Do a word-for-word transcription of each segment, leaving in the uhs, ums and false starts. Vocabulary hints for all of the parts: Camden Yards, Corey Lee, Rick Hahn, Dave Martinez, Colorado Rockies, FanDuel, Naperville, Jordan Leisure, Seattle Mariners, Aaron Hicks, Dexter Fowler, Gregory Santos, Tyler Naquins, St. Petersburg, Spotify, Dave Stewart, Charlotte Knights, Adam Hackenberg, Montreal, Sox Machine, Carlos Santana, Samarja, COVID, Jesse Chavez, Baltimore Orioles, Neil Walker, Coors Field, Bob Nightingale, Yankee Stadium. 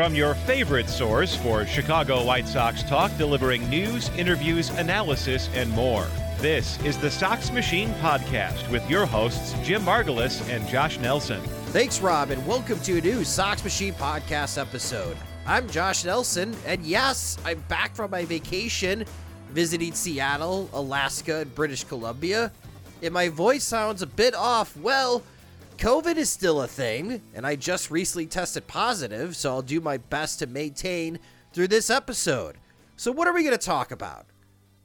From your favorite source for Chicago White Sox talk, delivering news, interviews, analysis, and more. This is the Sox Machine Podcast with your hosts, Jim Margulis and Josh Nelson. Thanks, Rob, and welcome to a new Sox Machine Podcast episode. I'm Josh Nelson, and yes, I'm back from my vacation, visiting Seattle, Alaska, and British Columbia. If my voice sounds a bit off, well, COVID is still a thing, and I just recently tested positive, so I'll do my best to maintain through this episode. So what are we going to talk about?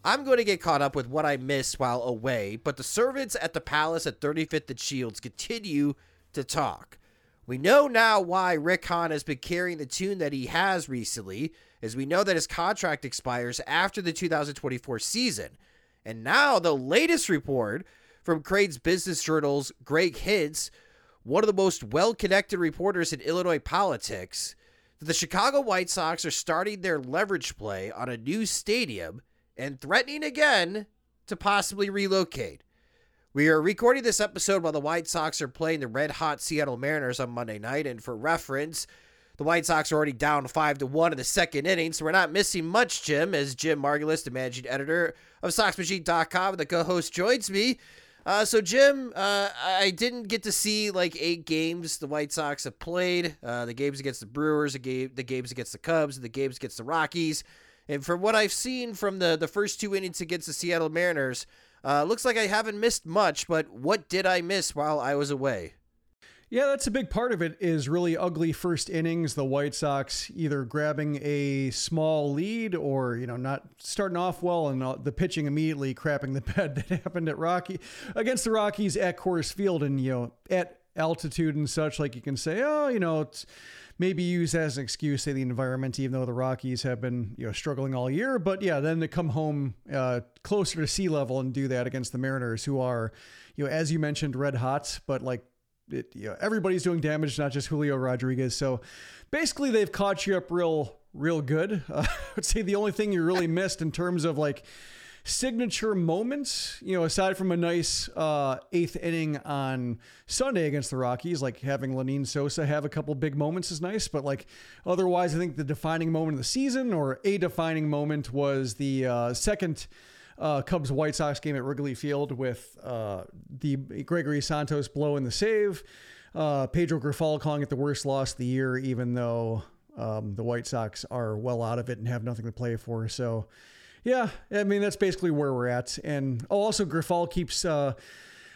I'm going to get caught up with what I missed while away, but the servants at the Palace at thirty-fifth and Shields continue to talk. We know now why Rick Hahn has been carrying the tune that he has recently, as we know that his contract expires after the two thousand twenty-four season. And now the latest report from Crain's Business Journal's Greg Hinz, one of the most well-connected reporters in Illinois politics, that the Chicago White Sox are starting their leverage play on a new stadium and threatening again to possibly relocate. We are recording this episode while the White Sox are playing the red-hot Seattle Mariners on Monday night, and for reference, the White Sox are already down five to one in the second inning, so we're not missing much, Jim, as Jim Margulis, the managing editor of Sox Machine dot com, and the co-host, joins me. Uh, so, Jim, uh, I didn't get to see, like, eight games the White Sox have played. Uh, the games against the Brewers, the, game, the games against the Cubs, the games against the Rockies. And from what I've seen from the, the first two innings against the Seattle Mariners, uh, looks like I haven't missed much, but what did I miss while I was away? Yeah, that's a big part of it, is really ugly first innings. The White Sox either grabbing a small lead or, you know, not starting off well, and the pitching immediately crapping the bed that happened at Rocky against the Rockies at Coors Field, and, you know, at altitude and such. Like, you can say, oh, you know, it's maybe used as an excuse, say, the environment, even though the Rockies have been, you know, struggling all year. But yeah, then to come home uh, closer to sea level and do that against the Mariners, who are, you know, as you mentioned, red hot, but like, It, you know, everybody's doing damage, not just Julio Rodriguez. So basically they've caught you up real, real good. Uh, I would say the only thing you really missed in terms of like signature moments, you know, aside from a nice uh, eighth inning on Sunday against the Rockies, like having Lenin Sosa have a couple big moments is nice. But like otherwise, I think the defining moment of the season, or a defining moment, was the uh, second Uh, Cubs White Sox game at Wrigley Field with uh, the Gregory Santos blow in the save. Uh, Pedro Grifol calling it the worst loss of the year, even though um, the White Sox are well out of it and have nothing to play for. So, yeah, I mean, that's basically where we're at. And oh, also Grifol keeps... Uh,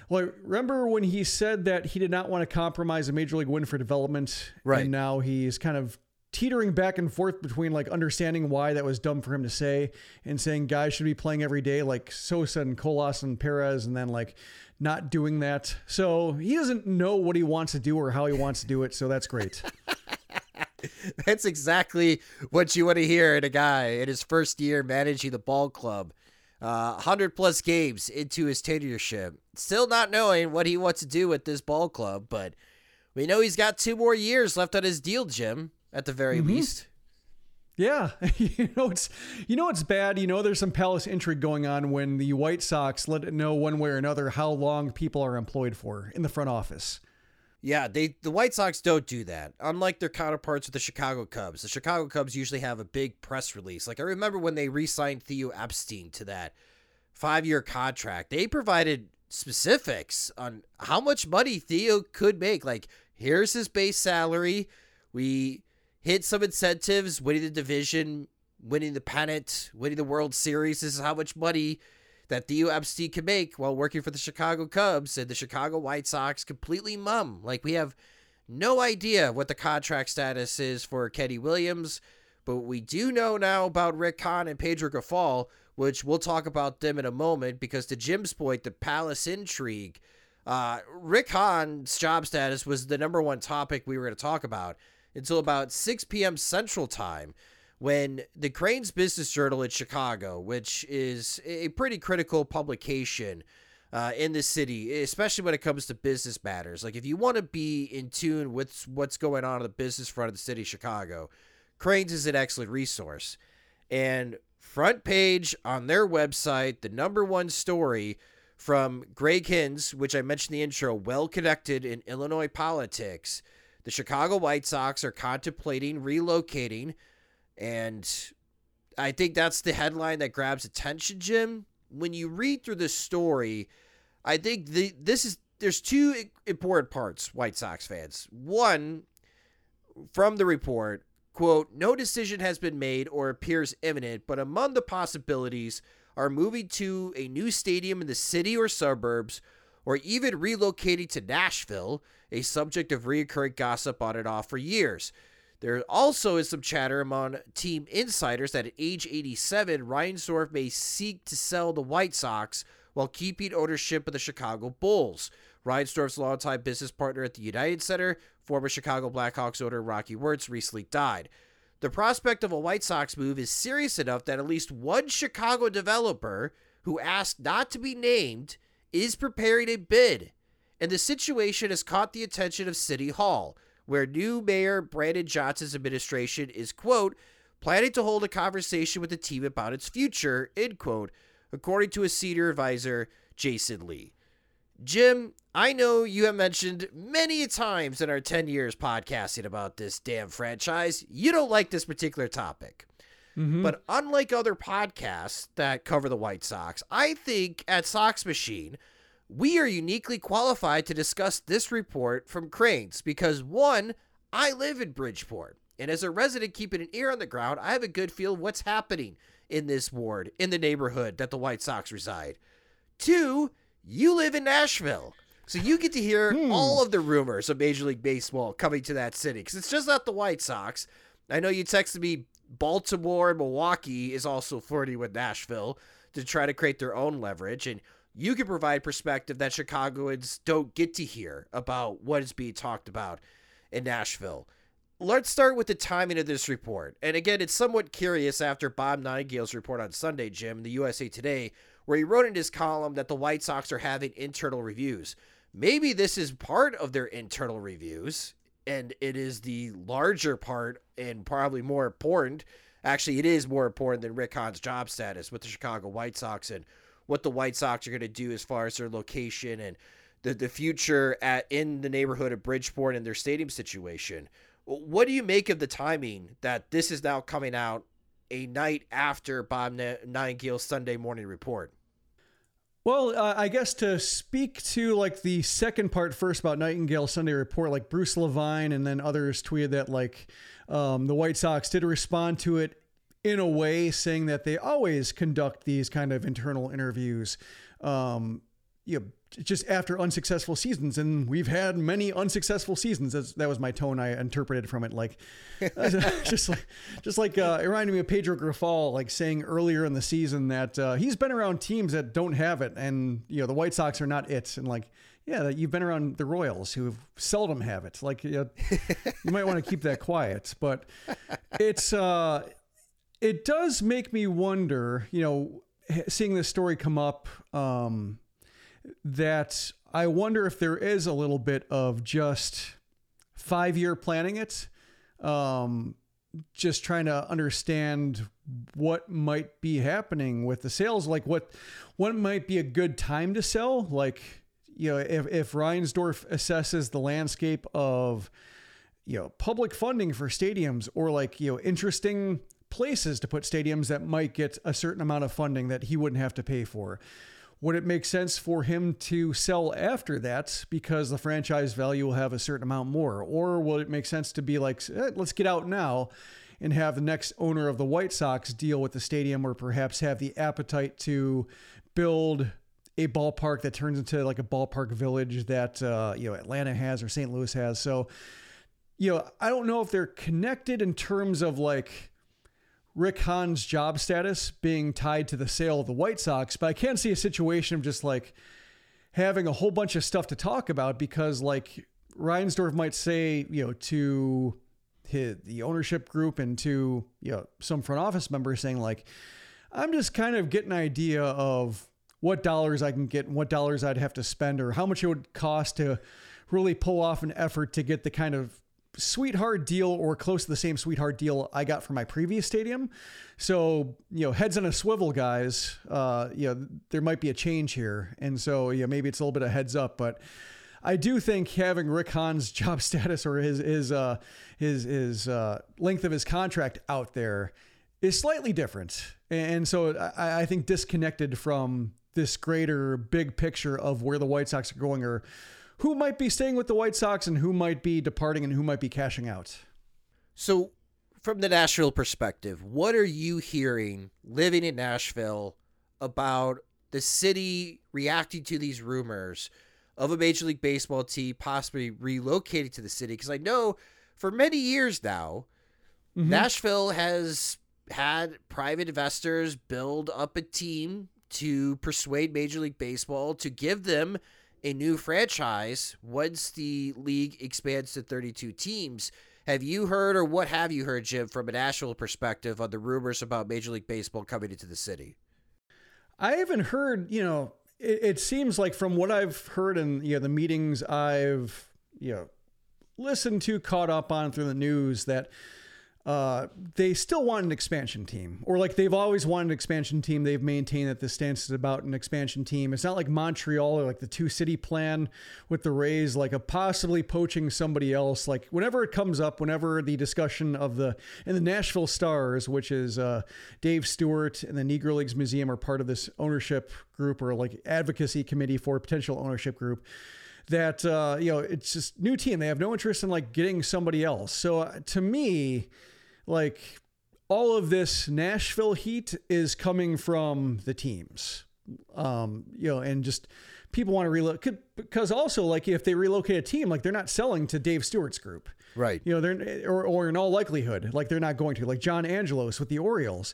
well, I remember when he said that he did not want to compromise a major league win for development. Right. And now he's kind of teetering back and forth between like understanding why that was dumb for him to say and saying guys should be playing every day, like Sosa and Colas and Perez, and then like not doing that. So he doesn't know what he wants to do or how he wants to do it. So that's great. That's exactly what you want to hear in a guy in his first year managing the ball club, uh, hundred plus games into his tenureship, still not knowing what he wants to do with this ball club. But we know he's got two more years left on his deal, Jim, at the very mm-hmm. least. Yeah, you know it's you know it's bad. You know there's some palace intrigue going on when the White Sox let it know one way or another how long people are employed for in the front office. Yeah, they the White Sox don't do that. Unlike their counterparts with the Chicago Cubs, the Chicago Cubs usually have a big press release. Like I remember when they re-signed Theo Epstein to that five-year contract, they provided specifics on how much money Theo could make. Like here's his base salary. We hit some incentives, winning the division, winning the pennant, winning the World Series. This is how much money that Theo Epstein can make while working for the Chicago Cubs. And the Chicago White Sox completely mum. Like, we have no idea what the contract status is for Kenny Williams. But we do know now about Rick Hahn and Pedro Grifol, which we'll talk about them in a moment. Because to Jim's point, the palace intrigue, uh, Rick Hahn's job status was the number one topic we were going to talk about until about six p.m. Central Time, when the Crain's Business Journal in Chicago, which is a pretty critical publication uh, in the city, especially when it comes to business matters. Like, if you want to be in tune with what's going on in the business front of the city of Chicago, Crain's is an excellent resource. And front page on their website, the number one story from Greg Hinz, which I mentioned in the intro, well-connected in Illinois politics, the Chicago White Sox are contemplating relocating, and I think that's the headline that grabs attention, Jim. When you read through this story, I think the, this is there's two important parts, White Sox fans. One, from the report, quote, "No decision has been made or appears imminent, but among the possibilities are moving to a new stadium in the city or suburbs, or even relocating to Nashville, a subject of recurring gossip on and off for years. There also is some chatter among team insiders that at age eighty-seven, Reinsdorf may seek to sell the White Sox while keeping ownership of the Chicago Bulls. Reinsdorf's longtime business partner at the United Center, former Chicago Blackhawks owner Rocky Wirtz, recently died. The prospect of a White Sox move is serious enough that at least one Chicago developer, who asked not to be named, is preparing a bid, and the situation has caught the attention of City Hall, where new Mayor Brandon Johnson's administration is, quote, planning to hold a conversation with the team about its future, end quote, according to a senior advisor, Jason Lee." Jim, I know you have mentioned many times in our ten years podcasting about this damn franchise, you don't like this particular topic. Mm-hmm. But unlike other podcasts that cover the White Sox, I think at Sox Machine, we are uniquely qualified to discuss this report from Crain's because, one, I live in Bridgeport. And as a resident keeping an ear on the ground, I have a good feel of what's happening in this ward, in the neighborhood that the White Sox reside. Two, you live in Nashville. So you get to hear hmm. all of the rumors of Major League Baseball coming to that city because it's just not the White Sox. I know you texted me, Baltimore and Milwaukee is also flirting with Nashville to try to create their own leverage. And you can provide perspective that Chicagoans don't get to hear about what is being talked about in Nashville. Let's start with the timing of this report. And again, it's somewhat curious after Bob Nightingale's report on Sunday, Jim, in the U S A Today, where he wrote in his column that the White Sox are having internal reviews. Maybe this is part of their internal reviews, and it is the larger part and probably more important. Actually, it is more important than Rick Hahn's job status with the Chicago White Sox and what the White Sox are going to do as far as their location and the, the future at in the neighborhood of Bridgeport and their stadium situation. What do you make of the timing that this is now coming out a night after Bob Nightingale's Sunday morning report? Well, uh, I guess to speak to like the second part first about Nightingale's Sunday report, like Bruce Levine and then others tweeted that like um, the White Sox did respond to it in a way saying that they always conduct these kind of internal interviews, um, you know, just after unsuccessful seasons. And we've had many unsuccessful seasons. That's, that was my tone. I interpreted from it. Like, just like, just like, uh, it reminded me of Pedro Grifol, like saying earlier in the season that, uh, he's been around teams that don't have it. And, you know, the White Sox are not it. And like, yeah, you've been around the Royals who seldom have it. Like, you know, you might want to keep that quiet, but it's, uh, it does make me wonder, you know, seeing this story come up, um, that I wonder if there is a little bit of just five year planning it. Um, just trying to understand what might be happening with the sales, like what what might be a good time to sell. Like, you know, if, if Reinsdorf assesses the landscape of, you know, public funding for stadiums, or like, you know, interesting places to put stadiums that might get a certain amount of funding that he wouldn't have to pay for, would it make sense for him to sell after that because the franchise value will have a certain amount more? Or will it make sense to be like, eh, let's get out now and have the next owner of the White Sox deal with the stadium, or perhaps have the appetite to build a ballpark that turns into like a ballpark village that, uh, you know, Atlanta has or Saint Louis has. So, you know, I don't know if they're connected in terms of like Rick Hahn's job status being tied to the sale of the White Sox, but I can see a situation of just like having a whole bunch of stuff to talk about, because like Reinsdorf might say, you know, to his, the ownership group and to, you know, some front office member saying like, I'm just kind of getting an idea of what dollars I can get and what dollars I'd have to spend, or how much it would cost to really pull off an effort to get the kind of sweetheart deal or close to the same sweetheart deal I got from my previous stadium. So, you know, heads on a swivel, guys, uh, you know, there might be a change here. And so, yeah, maybe it's a little bit of heads up, but I do think having Rick Hahn's job status or his, his, uh, his, his, uh, length of his contract out there is slightly different. And so I, I think disconnected from this greater big picture of where the White Sox are going, or who might be staying with the White Sox and who might be departing and who might be cashing out. So from the Nashville perspective, what are you hearing living in Nashville about the city reacting to these rumors of a Major League Baseball team possibly relocating to the city? Because I know for many years now, mm-hmm. Nashville has had private investors build up a team to persuade Major League Baseball to give them a new franchise once the league expands to thirty-two teams. Have you heard, or what have you heard, Jim, from a national perspective on the rumors about Major League Baseball coming into the city? I haven't heard, you know, it, it seems like from what I've heard in, you know, the meetings I've, you know, listened to, caught up on through the news, that uh, they still want an expansion team, or like they've always wanted an expansion team. They've maintained that the stance is about an expansion team. It's not like Montreal or like the two city plan with the Rays, like a possibly poaching somebody else. Like whenever it comes up, whenever the discussion of the, and the Nashville Stars, which is uh Dave Stewart and the Negro Leagues Museum are part of this ownership group or like advocacy committee for potential ownership group, that, uh, you know, it's just new team. They have no interest in like getting somebody else. So uh, to me, like all of this Nashville heat is coming from the teams, um, you know, and just people want to relocate, because also like if they relocate a team, like they're not selling to Dave Stewart's group, right? You know, they're, or, or in all likelihood, like they're not going to, like John Angelos with the Orioles,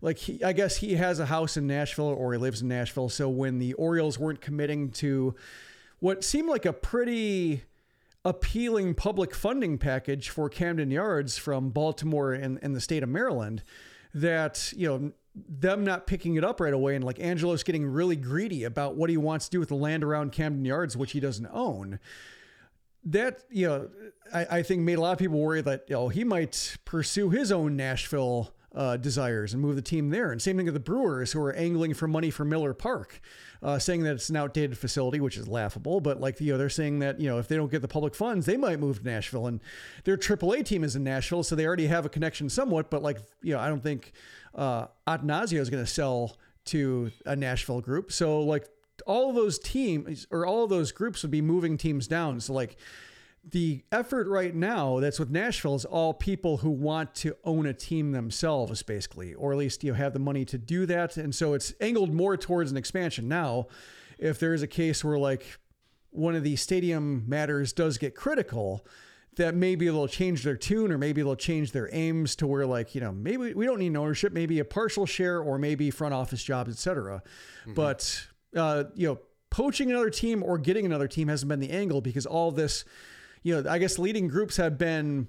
like he, I guess he has a house in Nashville, or he lives in Nashville. So when the Orioles weren't committing to what seemed like a pretty appealing public funding package for Camden Yards from Baltimore and, and the state of Maryland, that, you know, them not picking it up right away, and like Angelos getting really greedy about what he wants to do with the land around Camden Yards, which he doesn't own, that, you know, I, I think made a lot of people worry that, you know, he might pursue his own Nashville uh, desires and move the team there. And same thing with the Brewers, who are angling for money for Miller Park, Uh, saying that it's an outdated facility, which is laughable, but like, you know, they're saying that, you know, if they don't get the public funds, they might move to Nashville, and their triple A team is in Nashville. So they already have a connection somewhat, but like, you know, I don't think uh, Atanasio is going to sell to a Nashville group. So like all of those teams, or all of those groups, would be moving teams down. So like the effort right now that's with Nashville is all people who want to own a team themselves, basically, or at least, you know, have the money to do that. And so it's angled more towards an expansion. Now, if there is a case where like one of these stadium matters does get critical, that maybe they'll change their tune, or maybe they'll change their aims to where like, you know, maybe we don't need an ownership, maybe a partial share, or maybe front office jobs, et cetera. Mm-hmm. But, uh, you know, poaching another team or getting another team hasn't been the angle, because all this, you know, I guess leading groups have been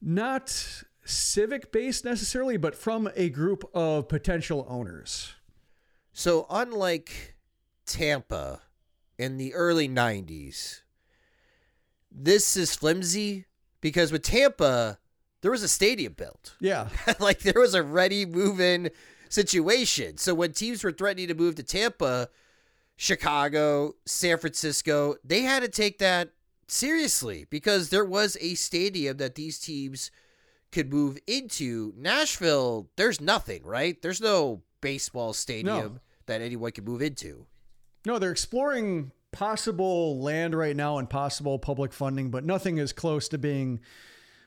not civic based necessarily, but from a group of potential owners. So unlike Tampa in the early nineties, this is flimsy, because with Tampa, there was a stadium built. Yeah. Like, there was a ready move-in situation. So when teams were threatening to move to Tampa, Chicago, San Francisco, they had to take that seriously because there was a stadium that these teams could move into. Nashville, there's nothing, right? There's no baseball stadium no. that anyone can move into. No, they're exploring possible land right now and possible public funding, but nothing is close to being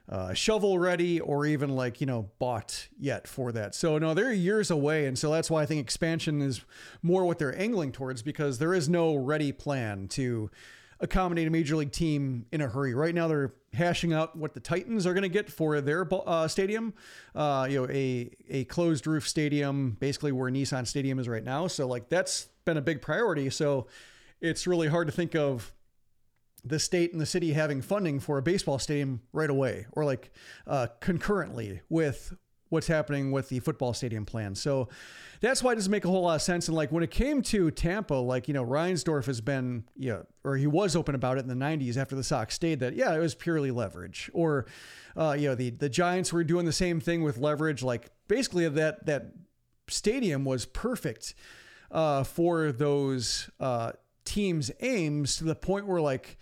uh, shovel ready or even like, you know, bought yet for that. So no, they're years away. And so that's why I think expansion is more what they're angling towards, because there is no ready plan to accommodate a major league team in a hurry. Right now, they're hashing out what the Titans are going to get for their uh, stadium, uh, you know, a, a closed roof stadium, basically where Nissan Stadium is right now. So like, that's been a big priority. So it's really hard to think of the state and the city having funding for a baseball stadium right away, or like uh, concurrently with what's happening with the football stadium plan. So that's why it doesn't make a whole lot of sense. And like when it came to Tampa, like, you know, Reinsdorf has been, yeah, you know, or he was open about it in the nineties after the Sox stayed that, yeah, it was purely leverage. Or, uh, you know, the, the Giants were doing the same thing with leverage. Like basically that, that stadium was perfect uh, for those uh, teams' aims, to the point where like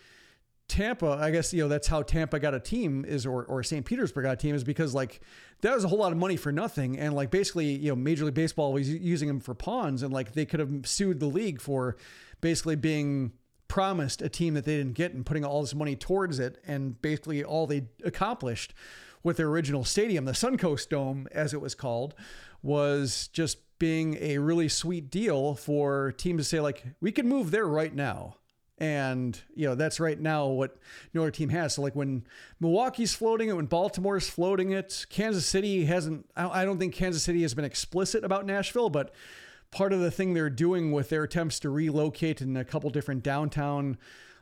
Tampa, I guess, you know, that's how Tampa got a team is, or, or Saint Petersburg got a team is because like that was a whole lot of money for nothing. And like, basically, you know, Major League Baseball was using them for pawns, and like, they could have sued the league for basically being promised a team that they didn't get and putting all this money towards it. And basically all they accomplished with their original stadium, the Suncoast Dome, as it was called, was just being a really sweet deal for teams to say like, we can move there right now. And, you know, that's right now what no other team has. So like when Milwaukee's floating it, when Baltimore's floating it, Kansas City hasn't, I don't think Kansas City has been explicit about Nashville, but part of the thing they're doing with their attempts to relocate in a couple different downtown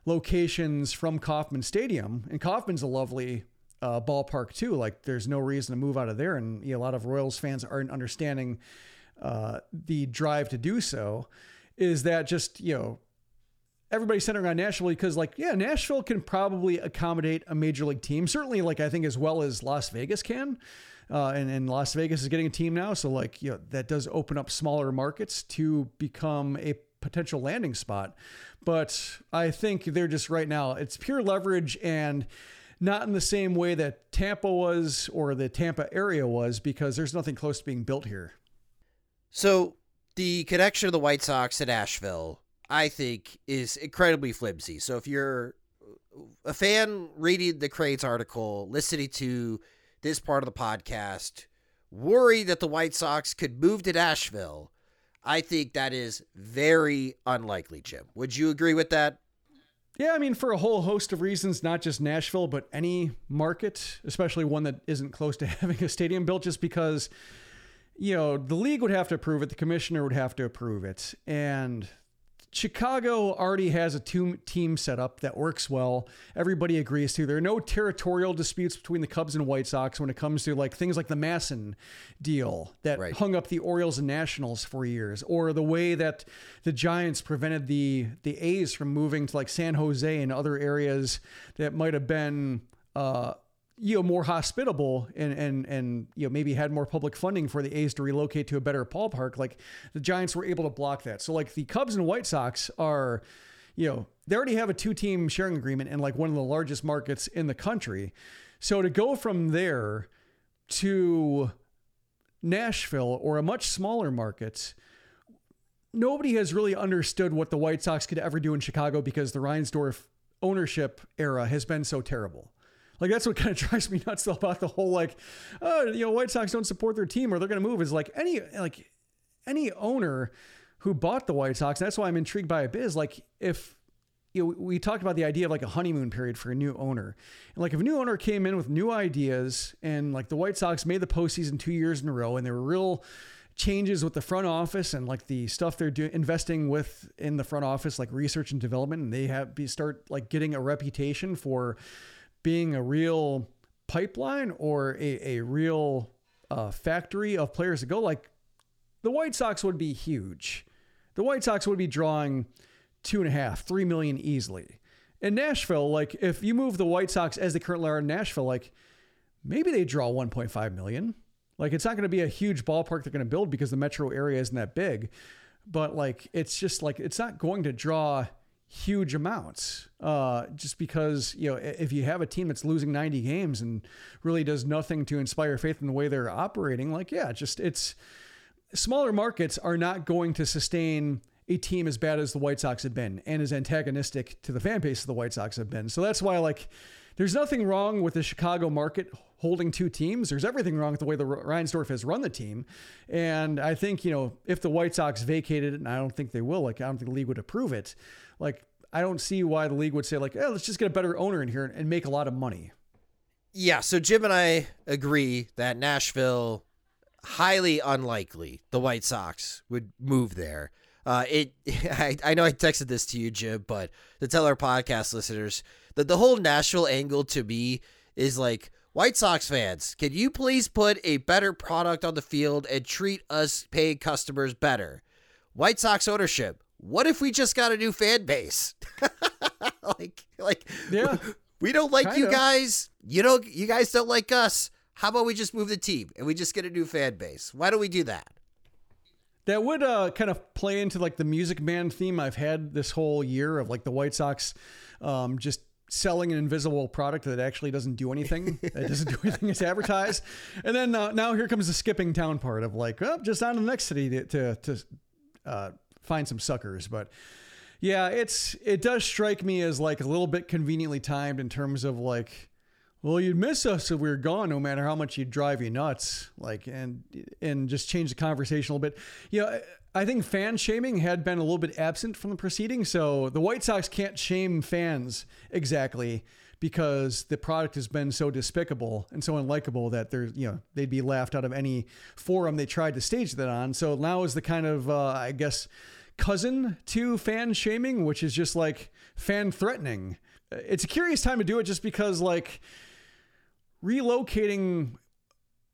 locations from Kauffman Stadium, and Kauffman's a lovely uh, ballpark too. Like there's no reason to move out of there. And you know, a lot of Royals fans aren't understanding uh, the drive to do so, is that just, you know, everybody's centering on Nashville because like, yeah, Nashville can probably accommodate a major league team. Certainly like, I think as well as Las Vegas can, uh, and, and Las Vegas is getting a team now. So like, you know, that does open up smaller markets to become a potential landing spot. But I think they're just right now, it's pure leverage, and not in the same way that Tampa was, or the Tampa area was, because there's nothing close to being built here. So the connection of the White Sox to Nashville, I think, is incredibly flimsy. So if you're a fan reading the Crain's article, listening to this part of the podcast, worried that the White Sox could move to Nashville, I think that is very unlikely, Jim. Would you agree with that? Yeah, I mean, for a whole host of reasons, not just Nashville, but any market, especially one that isn't close to having a stadium built, just because, you know, the league would have to approve it, the commissioner would have to approve it, and Chicago already has a team set up that works well. Everybody agrees to. There are no territorial disputes between the Cubs and White Sox when it comes to like things like the Masson deal that right. hung up the Orioles and Nationals for years, or the way that the Giants prevented the the A's from moving to like San Jose and other areas that might have been uh, you know, more hospitable and, and, and, you know, maybe had more public funding for the A's to relocate to a better ballpark. Like the Giants were able to block that. So like the Cubs and White Sox are, you know, they already have a two team sharing agreement in like one of the largest markets in the country. So to go from there to Nashville, or a much smaller market, nobody has really understood what the White Sox could ever do in Chicago because the Reinsdorf ownership era has been so terrible. Like, that's what kind of drives me nuts about the whole, like, oh, you know, White Sox don't support their team or they're going to move. Is like any, like any owner who bought the White Sox. That's why I'm intrigued by it, is like, if you know, we talked about the idea of like a honeymoon period for a new owner, and like if a new owner came in with new ideas and like the White Sox made the postseason two years in a row and there were real changes with the front office and like the stuff they're doing, investing with in the front office, like research and development, and they have be start like getting a reputation for being a real pipeline or a, a real uh, factory of players to go, like the White Sox would be huge. The White Sox would be drawing two and a half, three million easily. In Nashville, like if you move the White Sox as they currently are in Nashville, like maybe they draw one point five million. Like, it's not going to be a huge ballpark they're going to build because the metro area isn't that big, but like, it's just like, it's not going to draw huge amounts uh, just because, you know, if you have a team that's losing ninety games and really does nothing to inspire faith in the way they're operating, like, yeah, just it's smaller markets are not going to sustain a team as bad as the White Sox have been and as antagonistic to the fan base of the White Sox have been. So that's why, like, there's nothing wrong with the Chicago market holding two teams. There's everything wrong with the way the Reinsdorf has run the team. And I think, you know, if the White Sox vacated it, and I don't think they will, like, I don't think the league would approve it. Like, I don't see why the league would say, like, oh, let's just get a better owner in here and make a lot of money. Yeah. So Jim and I agree that Nashville, highly unlikely the White Sox would move there. Uh, it, I, I know I texted this to you, Jim, but to tell our podcast listeners that the whole Nashville angle to me is like, White Sox fans, can you please put a better product on the field and treat us paid customers better? White Sox ownership, what if we just got a new fan base? like, like, yeah, we don't like you of. guys. You don't, you guys don't like us. How about we just move the team and we just get a new fan base? Why don't we do that? That would uh, kind of play into like the Music Man theme I've had this whole year of like the White Sox um, just selling an invisible product that actually doesn't do anything. It doesn't do anything as advertised. And then uh, now here comes the skipping town part of like, oh, just on to the next city to to, to uh, find some suckers. But yeah, it's it does strike me as like a little bit conveniently timed in terms of like, well, you'd miss us if we were gone, no matter how much you'd drive you nuts, like, and, and just change the conversation a little bit. You know, I think fan shaming had been a little bit absent from the proceedings. So the White Sox can't shame fans exactly because the product has been so despicable and so unlikable that they're, you know, they'd be laughed out of any forum they tried to stage that on. So now is the kind of, uh, I guess, cousin to fan shaming, which is just like fan threatening. It's a curious time to do it just because like, relocating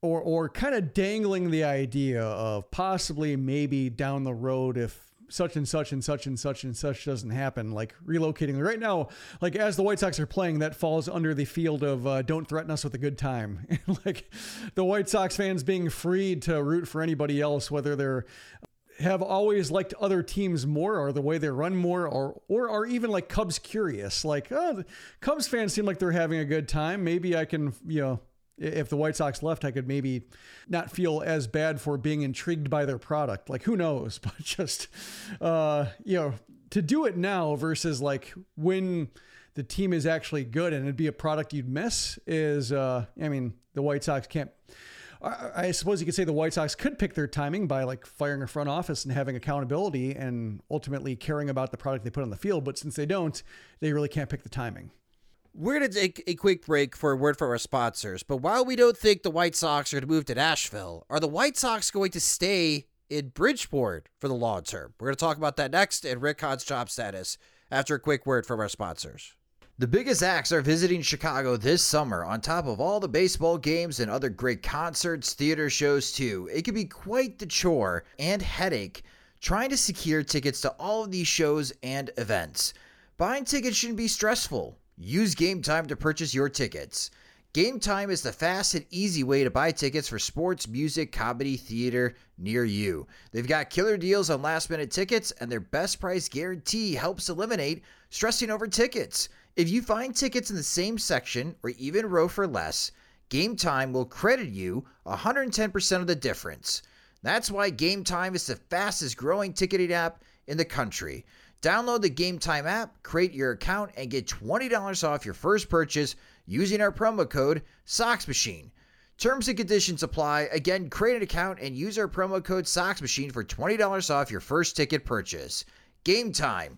or or kind of dangling the idea of possibly maybe down the road if such and such and such and such and such doesn't happen, like relocating right now, like as the White Sox are playing, that falls under the field of uh, don't threaten us with a good time. And like the White Sox fans being freed to root for anybody else, whether they're have always liked other teams more or the way they run more or, or are even like Cubs curious, like, oh, the Cubs fans seem like they're having a good time. Maybe I can, you know, if the White Sox left, I could maybe not feel as bad for being intrigued by their product. Like, who knows, but just, uh, you know, to do it now versus like when the team is actually good and it'd be a product you'd miss is, uh, I mean, the White Sox can't, I suppose you could say the White Sox could pick their timing by like firing a front office and having accountability and ultimately caring about the product they put on the field. But since they don't, they really can't pick the timing. We're going to take a quick break for a word from our sponsors. But while we don't think the White Sox are to move to Nashville, are the White Sox going to stay in Bridgeport for the long term? We're going to talk about that next and Rick Hahn's job status after a quick word from our sponsors. The biggest acts are visiting Chicago this summer, on top of all the baseball games and other great concerts, theater shows too. It can be quite the chore and headache trying to secure tickets to all of these shows and events. Buying tickets shouldn't be stressful. Use Game Time to purchase your tickets. Game Time is the fast and easy way to buy tickets for sports, music, comedy, theater near you. They've got killer deals on last-minute tickets, and their best price guarantee helps eliminate stressing over tickets. If you find tickets in the same section or even row for less, Game Time will credit you one hundred ten percent of the difference. That's why Game Time is the fastest growing ticketing app in the country. Download the Game Time app, create your account, and get twenty dollars off your first purchase using our promo code SoxMachine. Terms and conditions apply. Again, create an account and use our promo code SoxMachine for twenty dollars off your first ticket purchase. Game Time.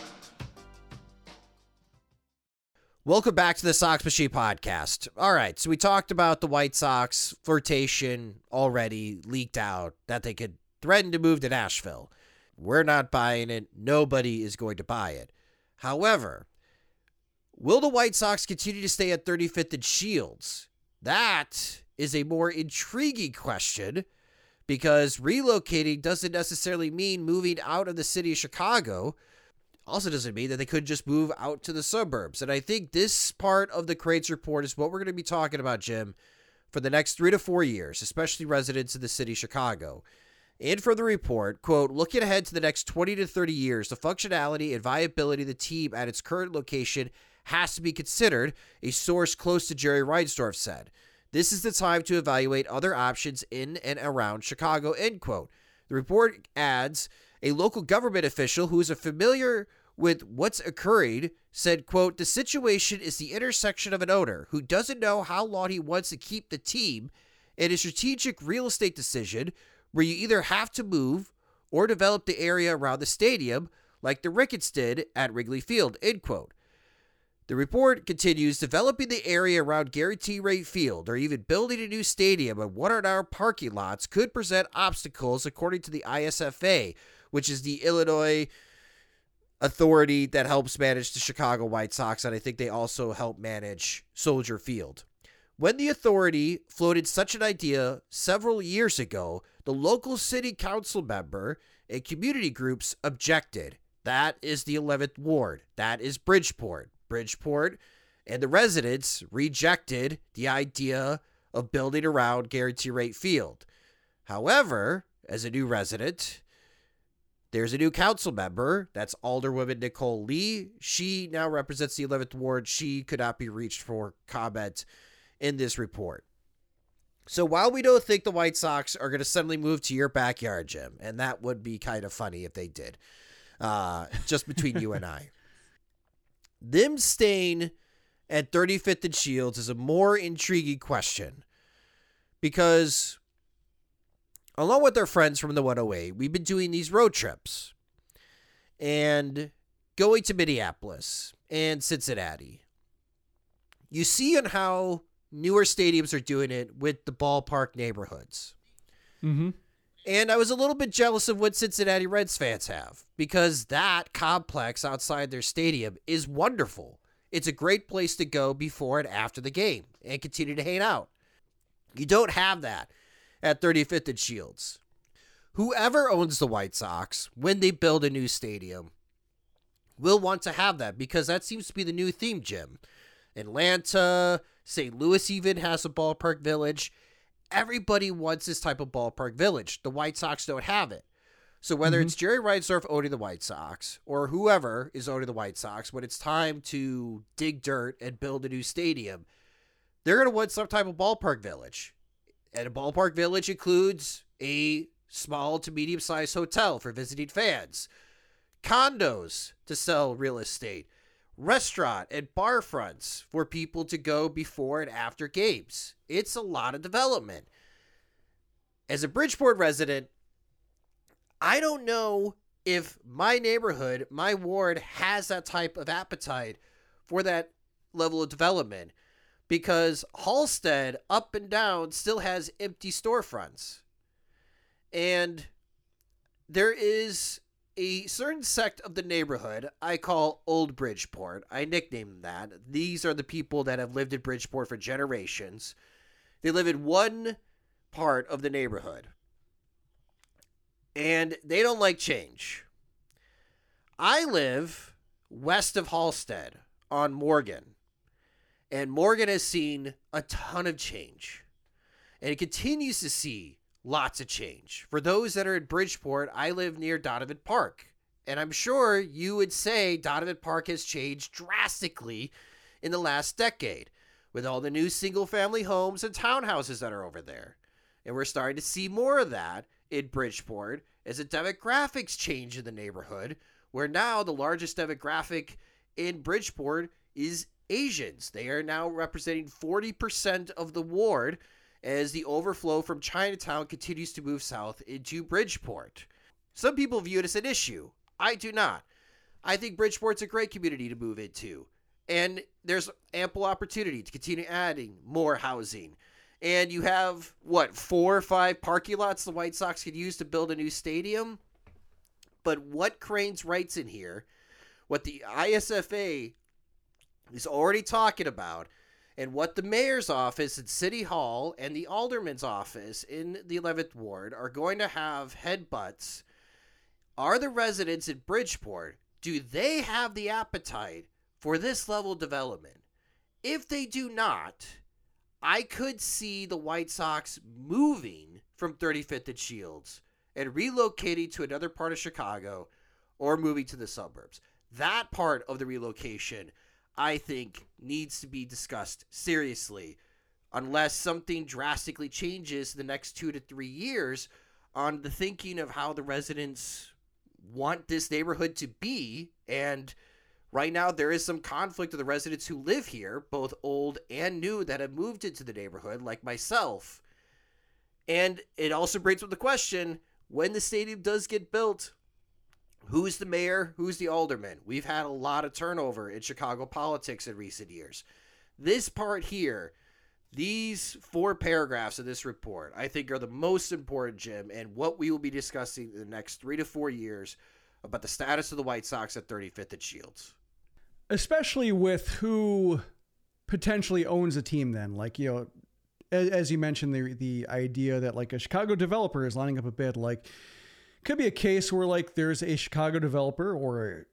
Welcome back to the Sox Machine Podcast. All right, so we talked about the White Sox flirtation already leaked out that they could threaten to move to Nashville. We're not buying it. Nobody is going to buy it. However, will the White Sox continue to stay at thirty-fifth and Shields? That is a more intriguing question because relocating doesn't necessarily mean moving out of the city of Chicago. Also doesn't mean that they could just move out to the suburbs. And I think this part of the Crain's report is what we're going to be talking about, Jim, for the next three to four years, especially residents of the city of Chicago. In for the report, quote, looking ahead to the next twenty to thirty years, the functionality and viability of the team at its current location has to be considered, a source close to Jerry Reinsdorf said. This is the time to evaluate other options in and around Chicago, end quote. The report adds, a local government official who is familiar with what's occurring said, quote, the situation is the intersection of an owner who doesn't know how long he wants to keep the team and a strategic real estate decision where you either have to move or develop the area around the stadium like the Ricketts did at Wrigley Field, end quote. The report continues, developing the area around Guaranteed Rate Field or even building a new stadium and one-hour parking lots could present obstacles according to the I S F A, which is the Illinois authority that helps manage the Chicago White Sox, and I think they also help manage Soldier Field. When the authority floated such an idea several years ago, the local city council member and community groups objected. That is the eleventh Ward. That is Bridgeport. Bridgeport and the residents rejected the idea of building around Guaranteed Rate Field. However, as a new resident, there's a new council member. That's Alderwoman Nicole Lee. She now represents the eleventh Ward. She could not be reached for comment in this report. So while we don't think the White Sox are going to suddenly move to your backyard, Jim, and that would be kind of funny if they did, uh, just between you and I, them staying at thirty-fifth and Shields is a more intriguing question because, along with our friends from the one oh eight, we've been doing these road trips and going to Minneapolis and Cincinnati. You see on how newer stadiums are doing it with the ballpark neighborhoods. Mm-hmm. And I was a little bit jealous of what Cincinnati Reds fans have because that complex outside their stadium is wonderful. It's a great place to go before and after the game and continue to hang out. You don't have that at thirty-fifth and Shields. Whoever owns the White Sox, when they build a new stadium, will want to have that because that seems to be the new theme, Jim. Atlanta, Saint Louis even has a ballpark village. Everybody wants this type of ballpark village. The White Sox don't have it. So whether mm-hmm. it's Jerry Reinsdorf owning the White Sox or whoever is owning the White Sox, when it's time to dig dirt and build a new stadium, they're going to want some type of ballpark village. And a ballpark village includes a small to medium-sized hotel for visiting fans, condos to sell real estate, restaurant and bar fronts for people to go before and after games. It's a lot of development. As a Bridgeport resident, I don't know if my neighborhood, my ward, has that type of appetite for that level of development. Because Halstead, up and down, still has empty storefronts. And there is a certain sect of the neighborhood I call Old Bridgeport. I nicknamed that. These are the people that have lived in Bridgeport for generations. They live in one part of the neighborhood. And they don't like change. I live west of Halstead on Morgan. And Morgan has seen a ton of change, and he continues to see lots of change. For those that are in Bridgeport, I live near Donovan Park, and I'm sure you would say Donovan Park has changed drastically in the last decade with all the new single-family homes and townhouses that are over there. And we're starting to see more of that in Bridgeport as the demographics change in the neighborhood, where now the largest demographic in Bridgeport is Asians. They are now representing forty percent of the ward as the overflow from Chinatown continues to move south into Bridgeport. Some people view it as an issue. I do not. I think Bridgeport's a great community to move into, and there's ample opportunity to continue adding more housing. And you have, what, four or five parking lots the White Sox could use to build a new stadium? But what Crain's writes in here, what the I S F A is already talking about, and what the mayor's office at City Hall and the alderman's office in the eleventh Ward are going to have headbutts are the residents in Bridgeport. Do they have the appetite for this level of development? If they do not, I could see the White Sox moving from thirty-fifth and Shields and relocating to another part of Chicago or moving to the suburbs. That part of the relocation, I think, needs to be discussed seriously, unless something drastically changes the next two to three years on the thinking of how the residents want this neighborhood to be. And right now there is some conflict of the residents who live here, both old and new, that have moved into the neighborhood, like myself. And it also brings up the question, when the stadium does get built, who's the mayor? Who's the alderman? We've had a lot of turnover in Chicago politics in recent years. This part here, these four paragraphs of this report, I think are the most important, Jim, and what we will be discussing in the next three to four years about the status of the White Sox at thirty-fifth and Shields. Especially with who potentially owns a team then. Like, you know, as, as you mentioned, the, the idea that like a Chicago developer is lining up a bid, like, could be a case where like there's a Chicago developer or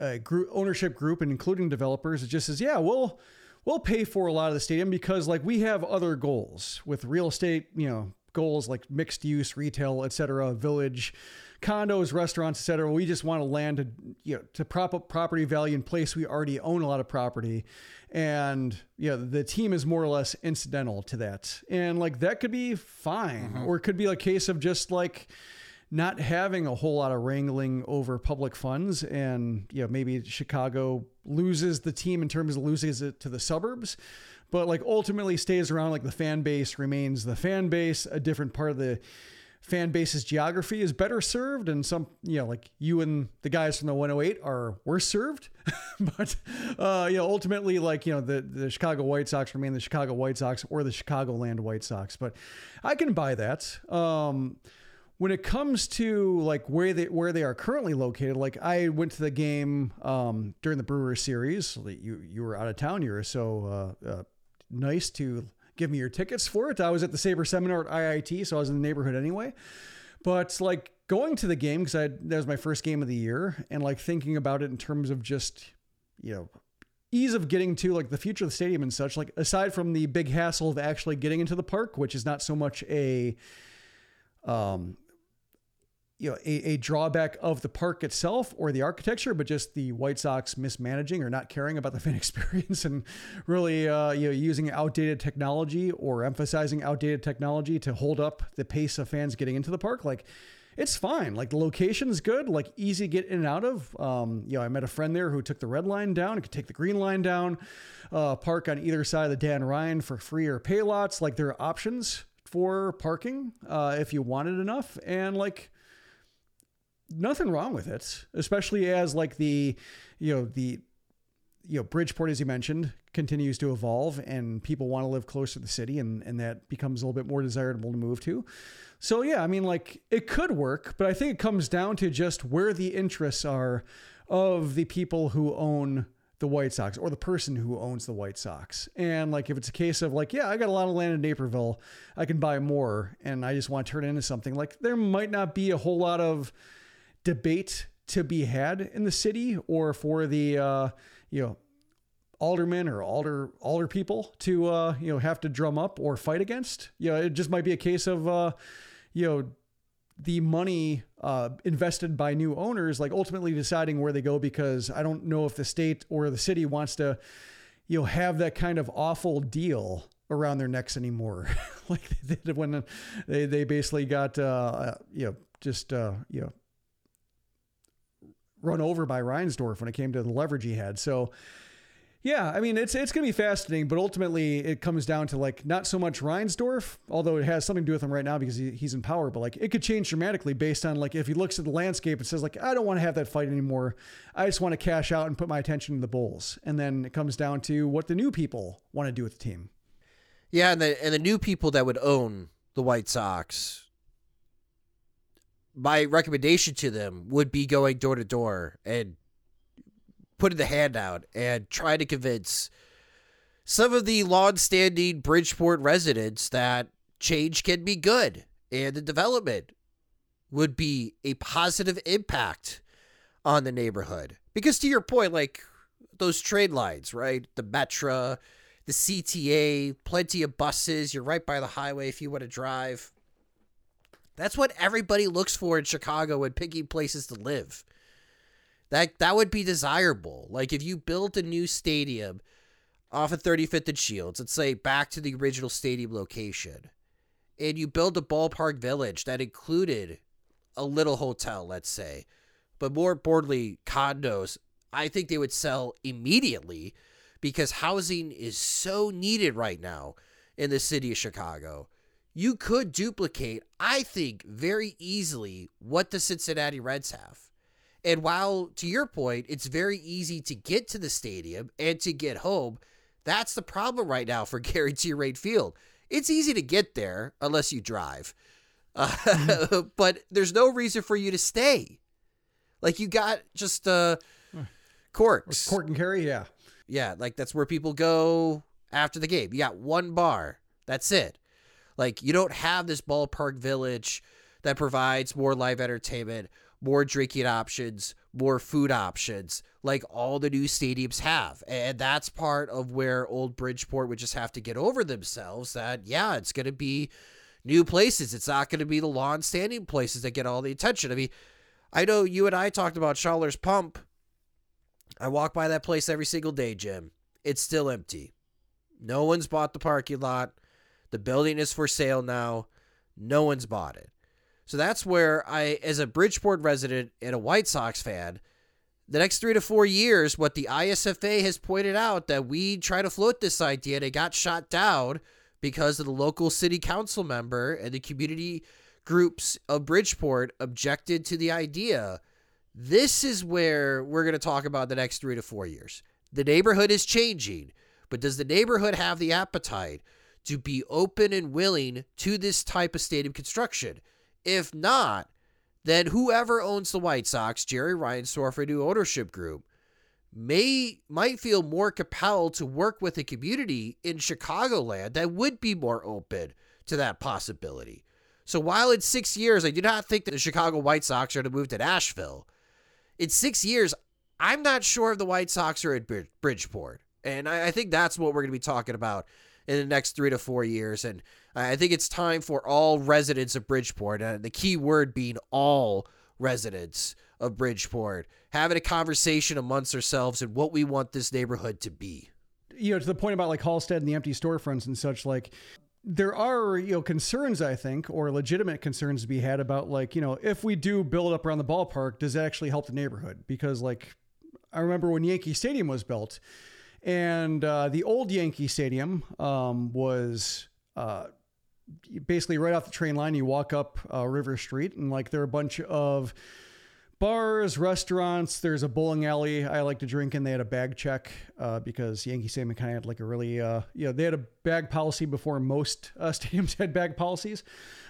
a, a group ownership group and including developers. It just says, yeah, we'll, we'll pay for a lot of the stadium because like we have other goals with real estate, you know, goals like mixed use, retail, et cetera, village condos, restaurants, et cetera. We just want to land to, you know, to prop up property value in place. We already own a lot of property, and you know, the team is more or less incidental to that. And like, that could be fine. Mm-hmm. Or it could be a case of just like, not having a whole lot of wrangling over public funds, and you know, maybe Chicago loses the team in terms of loses it to the suburbs, but like ultimately stays around. Like the fan base remains the fan base. A different part of the fan base's geography is better served, and some, you know, like you and the guys from the one oh eight are worse served. But uh, you know, ultimately, like, you know, the the Chicago White Sox remain the Chicago White Sox or the Chicagoland White Sox. But I can buy that. Um, When it comes to like where they where they are currently located, like I went to the game um, during the Brewers series. So you you were out of town. You were so uh, uh, nice to give me your tickets for it. I was at the Sabre seminar at I I T, so I was in the neighborhood anyway. But like going to the game because I that was my first game of the year, and like thinking about it in terms of just, you know, ease of getting to like the future of the stadium and such. Like aside from the big hassle of actually getting into the park, which is not so much a um. you know, a, a drawback of the park itself or the architecture, but just the White Sox mismanaging or not caring about the fan experience and really, uh, you know, using outdated technology or emphasizing outdated technology to hold up the pace of fans getting into the park. Like it's fine. Like the location's good, like easy to get in and out of. Um, you know, I met a friend there who took the red line down. It could take the green line down, uh, park on either side of the Dan Ryan for free or pay lots. Like there are options for parking, uh, if you wanted enough. And like, nothing wrong with it, especially as like the, you know, the, you know, Bridgeport, as you mentioned, continues to evolve and people want to live closer to the city, and, and that becomes a little bit more desirable to move to. So, yeah, I mean, like it could work, but I think it comes down to just where the interests are of the people who own the White Sox or the person who owns the White Sox. And like, if it's a case of like, yeah, I got a lot of land in Naperville, I can buy more and I just want to turn it into something, like there might not be a whole lot of debate to be had in the city or for the, uh, you know, aldermen or alder alder people to uh, you know have to drum up or fight against. You know, it just might be a case of uh, you know the money uh, invested by new owners, like ultimately deciding where they go, because I don't know if the state or the city wants to you know have that kind of awful deal around their necks anymore, like they did when they they basically got uh, you know just uh, you know. run over by Reinsdorf when it came to the leverage he had. So yeah, I mean, it's, it's going to be fascinating, but ultimately it comes down to like, not so much Reinsdorf, although it has something to do with him right now because he, he's in power, but like it could change dramatically based on like, if he looks at the landscape and says like, I don't want to have that fight anymore. I just want to cash out and put my attention in the Bulls. And then it comes down to what the new people want to do with the team. Yeah. And the, and the new people that would own the White Sox, my recommendation to them would be going door to door and putting the hand out and trying to convince some of the long-standing Bridgeport residents that change can be good and the development would be a positive impact on the neighborhood. Because to your point, like those trade lines, right? The Metra, the C T A, plenty of buses. You're right by the highway if you want to drive. That's what everybody looks for in Chicago when picking places to live. That that would be desirable. Like if you built a new stadium off of thirty-fifth and Shields, let's say back to the original stadium location, and you build a ballpark village that included a little hotel, let's say, but more importantly, condos, I think they would sell immediately because housing is so needed right now in the city of Chicago. You could duplicate, I think, very easily what the Cincinnati Reds have. And while, to your point, it's very easy to get to the stadium and to get home, that's the problem right now for Guaranteed Rate Field. It's easy to get there unless you drive. Uh, mm-hmm. But there's no reason for you to stay. Like, you got just uh, Corks. Cork and Carry, yeah. Yeah, like, that's where people go after the game. You got one bar. That's it. Like, you don't have this ballpark village that provides more live entertainment, more drinking options, more food options, like all the new stadiums have. And that's part of where old Bridgeport would just have to get over themselves that, yeah, it's going to be new places. It's not going to be the long-standing places that get all the attention. I mean, I know you and I talked about Charler's Pump. I walk by that place every single day, Jim. It's still empty. No one's bought the parking lot. The building is for sale now. No one's bought it. So that's where I, as a Bridgeport resident and a White Sox fan, the next three to four years, what the I S F A has pointed out that we try to float this idea, and it got shot down because of the local city council member and the community groups of Bridgeport objected to the idea. This is where we're going to talk about the next three to four years. The neighborhood is changing, but does the neighborhood have the appetite to be open and willing to this type of stadium construction? If not, then whoever owns the White Sox, Jerry Reinsdorf, a new ownership group, may might feel more compelled to work with a community in Chicagoland that would be more open to that possibility. So while in six years, I do not think that the Chicago White Sox are to move to Nashville, in six years, I'm not sure if the White Sox are at Bridgeport. And I, I think that's what we're going to be talking about in the next three to four years. And I think it's time for all residents of Bridgeport, and the key word being all residents of Bridgeport, having a conversation amongst ourselves and what we want this neighborhood to be. You know, to the point about like Halstead and the empty storefronts and such, like there are, you know, concerns, I think, or legitimate concerns to be had about like, you know, if we do build up around the ballpark, does that actually help the neighborhood? Because like, I remember when Yankee Stadium was built, and uh, the old Yankee Stadium um, was uh, basically right off the train line. You walk up uh, River Street and like there are a bunch of bars, restaurants. There's a bowling alley I like to drink in. They had a bag check uh, because Yankee Stadium kind of had like a really, uh, you know, they had a bag policy before most uh, stadiums had bag policies.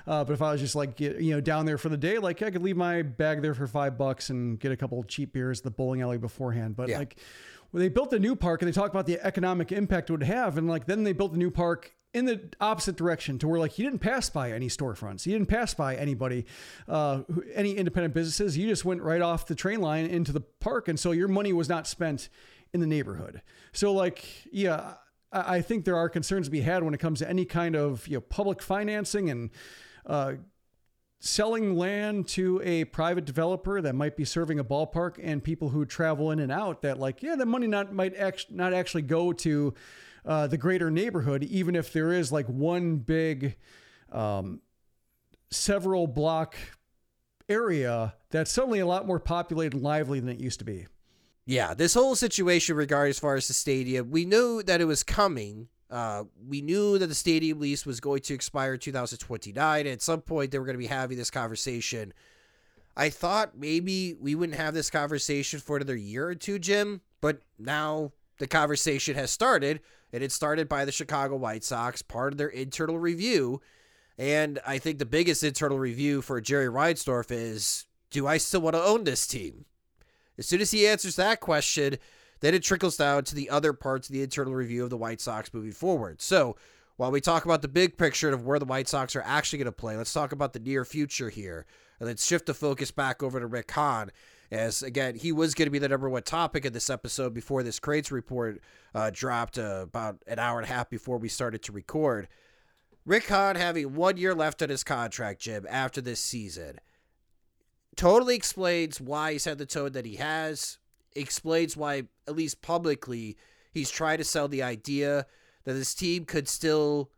Uh, but if I was just like, get, you know, down there for the day, like I could leave my bag there for five bucks and get a couple of cheap beers at the bowling alley beforehand. But yeah. like... Well, they built the new park and they talk about the economic impact it would have. And like, then they built the new park in the opposite direction to where like, you didn't pass by any storefronts. You didn't pass by anybody, uh, who, any independent businesses. You just went right off the train line into the park. And so your money was not spent in the neighborhood. So like, yeah, I think there are concerns to be had when it comes to any kind of, you know, public financing and uh, selling land to a private developer that might be serving a ballpark and people who travel in and out that like, yeah, that money not might act, not actually go to uh, the greater neighborhood, even if there is like one big um, several block area that's suddenly a lot more populated and lively than it used to be. Yeah, this whole situation regarding as far as the stadium, we knew that it was coming. Uh, we knew that the stadium lease was going to expire in two thousand twenty-nine. At some point, they were going to be having this conversation. I thought maybe we wouldn't have this conversation for another year or two, Jim, but now the conversation has started, and it started by the Chicago White Sox, part of their internal review. And I think the biggest internal review for Jerry Reinsdorf is, do I still want to own this team? As soon as he answers that question, then it trickles down to the other parts of the internal review of the White Sox moving forward. So while we talk about the big picture of where the White Sox are actually going to play, let's talk about the near future here. And let's shift the focus back over to Rick Hahn, as, again, he was going to be the number one topic in this episode before this Crain's report uh, dropped uh, about an hour and a half before we started to record. Rick Hahn having one year left on his contract, Jim, after this season. Totally explains why he's had the tone that he has, explains why, at least publicly, he's trying to sell the idea that this team could still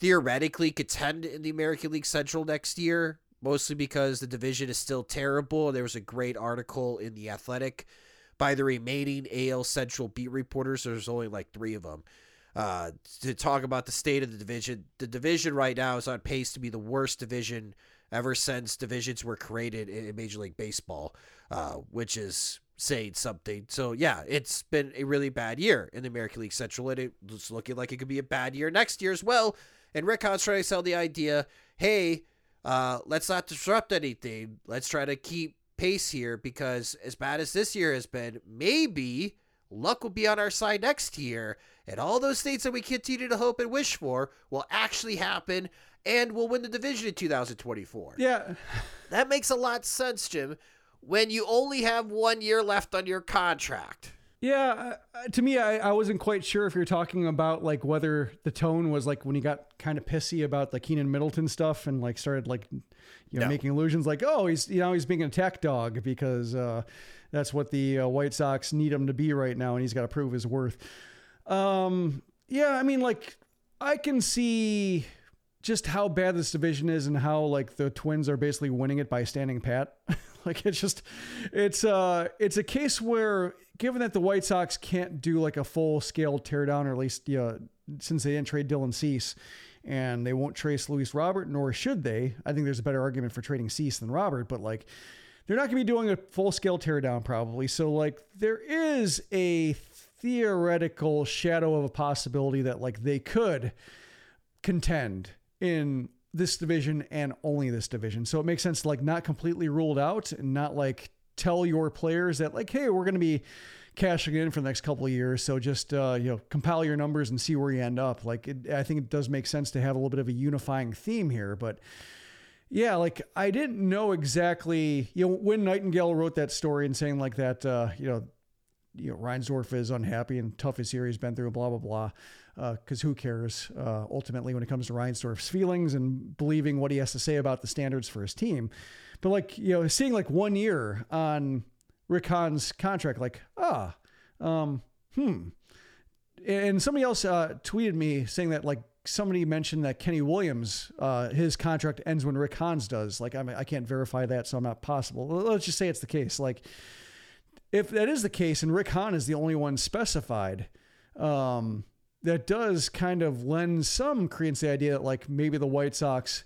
theoretically contend in the American League Central next year, mostly because the division is still terrible. There was a great article in The Athletic by the remaining A L Central beat reporters. There's only like three of them. Uh, to talk about the state of the division. The division right now is on pace to be the worst division ever since divisions were created in Major League Baseball, uh, which is saying something. So, yeah, it's been a really bad year in the American League Central, and it's looking like it could be a bad year next year as well. And Rick Hahn's trying to sell the idea, hey, uh, let's not disrupt anything. Let's try to keep pace here because as bad as this year has been, maybe luck will be on our side next year, and all those things that we continue to hope and wish for will actually happen, and we'll win the division in two thousand twenty-four. Yeah. That makes a lot of sense, Jim, when you only have one year left on your contract. Yeah. Uh, to me, I, I wasn't quite sure if you're talking about like whether the tone was like when he got kind of pissy about the Keenan Middleton stuff and like started like, you know, no. making allusions like, oh, he's, you know, he's being an attack dog because uh, that's what the uh, White Sox need him to be right now. And he's got to prove his worth. Um, yeah. I mean, like I can see just how bad this division is and how like the Twins are basically winning it by standing pat. Like it's just, it's uh it's a case where given that the White Sox can't do like a full scale teardown, or at least, you know, since they didn't trade Dylan Cease and they won't trace Luis Robert, nor should they. I think there's a better argument for trading Cease than Robert, but like they're not gonna be doing a full scale teardown probably. So like there is a theoretical shadow of a possibility that like they could contend in this division and only this division. So it makes sense to like not completely ruled out and not like tell your players that like, hey, we're going to be cashing in for the next couple of years. So just, uh, you know, compile your numbers and see where you end up. Like, it, I think it does make sense to have a little bit of a unifying theme here, but yeah, like I didn't know exactly, you know, when Nightingale wrote that story and saying like that, uh, you know, you know, Reinsdorf is unhappy and tough as here he's been through, blah, blah, blah. Uh, cause who cares, uh, ultimately when it comes to Reinsdorf's feelings and believing what he has to say about the standards for his team. But like, you know, seeing like one year on Rick Hahn's contract, like, ah, um, Hmm. And somebody else, uh, tweeted me saying that like, somebody mentioned that Kenny Williams, uh, his contract ends when Rick Hahn's does. Like, I mean, I can't verify that, so I'm not possible. Let's just say it's the case. Like, if that is the case, and Rick Hahn is the only one specified, um, that does kind of lend some credence to the idea that like maybe the White Sox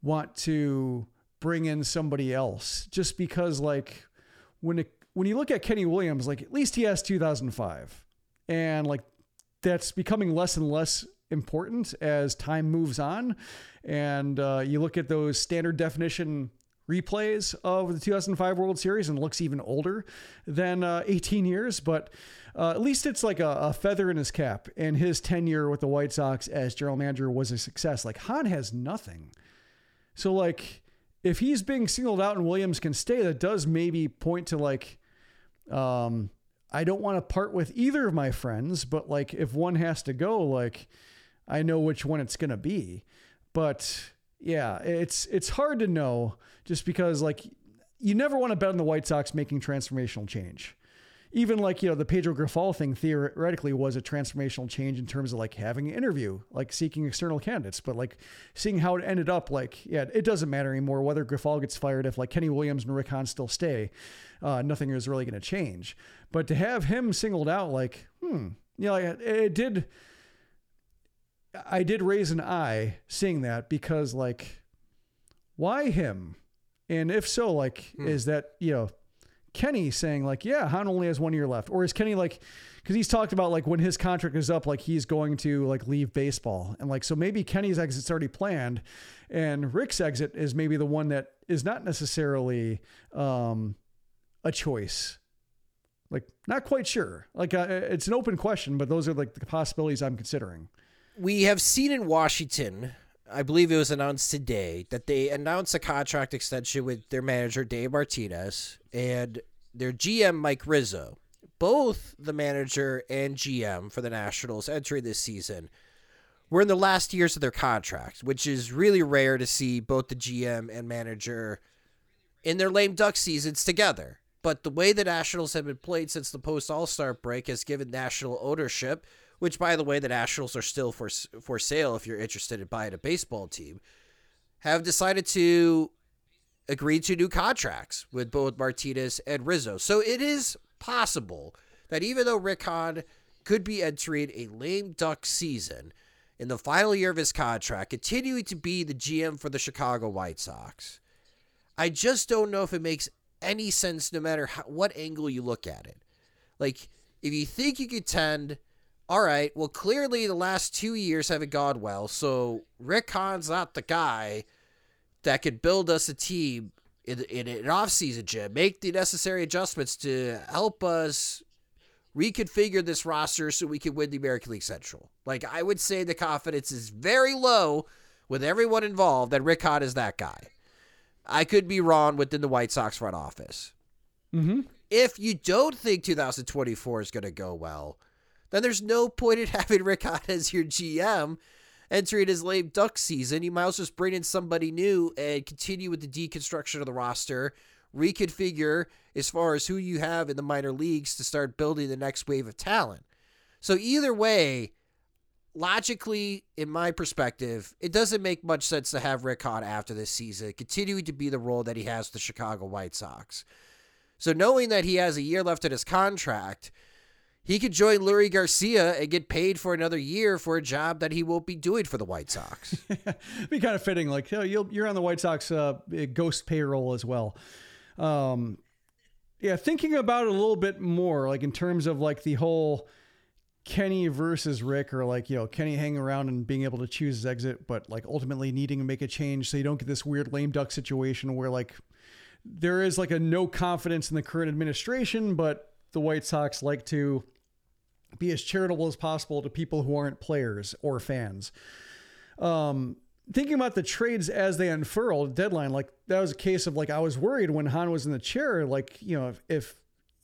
want to bring in somebody else just because like when it, when you look at Kenny Williams, like at least he has two thousand five, and like that's becoming less and less important as time moves on. And uh, you look at those standard definition replays of the two thousand five World Series and looks even older than uh, eighteen years, but uh, at least it's like a, a feather in his cap, and his tenure with the White Sox as general manager was a success. Like Hahn has nothing. So like if he's being singled out and Williams can stay, that does maybe point to like um, I don't want to part with either of my friends, but like if one has to go, like I know which one it's going to be. But yeah, it's, it's hard to know just because like you never want to bet on the White Sox making transformational change. Even like, you know, the Pedro Grifol thing theoretically was a transformational change in terms of like having an interview, like seeking external candidates, but like seeing how it ended up, like, yeah, it doesn't matter anymore whether Grifol gets fired. If like Kenny Williams and Rick Hahn still stay, uh, nothing is really going to change. But to have him singled out, like, hmm, you know, like, it did, I did raise an eye seeing that because like, why him? And if so, like, hmm. is that, you know, Kenny saying like, yeah, Hahn only has one year left? Or is Kenny like, because he's talked about like when his contract is up, like he's going to like leave baseball. And like, so maybe Kenny's exit's already planned and Rick's exit is maybe the one that is not necessarily um, a choice. Like not quite sure. Like uh, it's an open question, but those are like the possibilities I'm considering. We have seen in Washington, I believe it was announced today, that they announced a contract extension with their manager, Dave Martinez, and their G M, Mike Rizzo. Both the manager and G M for the Nationals entering this season were in the last years of their contracts, which is really rare to see both the G M and manager in their lame duck seasons together. But the way the Nationals have been played since the post-All-Star break has given national ownership, which, by the way, the Nationals are still for for sale if you're interested in buying a baseball team, have decided to agree to new contracts with both Martinez and Rizzo. So it is possible that even though Rick Hahn could be entering a lame duck season in the final year of his contract, continuing to be the G M for the Chicago White Sox, I just don't know if it makes any sense no matter how, what angle you look at it. Like, if you think you contend... all right, well, clearly the last two years haven't gone well, so Rick Hahn's not the guy that could build us a team in, in an offseason, Jim. Make the necessary adjustments to help us reconfigure this roster so we can win the American League Central. Like, I would say the confidence is very low with everyone involved that Rick Hahn is that guy. I could be wrong within the White Sox front office. Mm-hmm. If you don't think two thousand twenty-four is going to go well, then there's no point in having Rick Hahn as your G M entering his lame duck season. You might as well just bring in somebody new and continue with the deconstruction of the roster, reconfigure as far as who you have in the minor leagues to start building the next wave of talent. So either way, logically, in my perspective, it doesn't make much sense to have Rick Hahn after this season, continuing to be the role that he has with the Chicago White Sox. So knowing that he has a year left in his contract, he could join Lurie Garcia and get paid for another year for a job that he won't be doing for the White Sox. It'd be kind of fitting. Like, oh, you'll, you're on the White Sox uh, ghost payroll as well. Um, yeah. Thinking about it a little bit more, like in terms of like the whole Kenny versus Rick, or like, you know, Kenny hanging around and being able to choose his exit, but like ultimately needing to make a change so you don't get this weird lame duck situation where like there is like a no confidence in the current administration, but the White Sox like to be as charitable as possible to people who aren't players or fans. Um, thinking about the trades as they unfurled deadline, like that was a case of like, I was worried when Hahn was in the chair, like, you know, if, if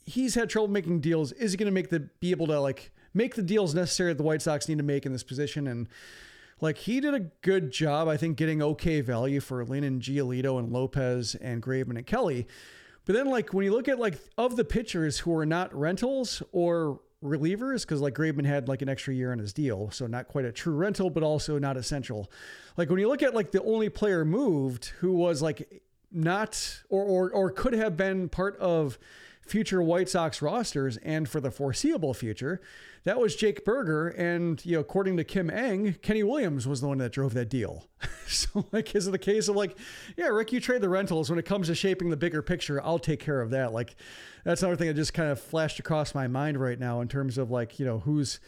he's had trouble making deals, is he going to make the, be able to like make the deals necessary that the White Sox need to make in this position? And like, he did a good job, I think, getting okay value for Lynn and Giolito and Lopez and Graveman and Kelly. But then like, when you look at like of the pitchers who are not rentals or relievers, because like Graveman had like an extra year on his deal, so not quite a true rental, but also not essential. Like when you look at like the only player moved who was like not or or or could have been part of future White Sox rosters and for the foreseeable future, that was Jake Berger. And, you know, according to Kim Eng, Kenny Williams was the one that drove that deal. So like, is it the case of like, yeah, Rick, you trade the rentals when it comes to shaping the bigger picture, I'll take care of that. Like, that's another thing that just kind of flashed across my mind right now in terms of like, you know, who's,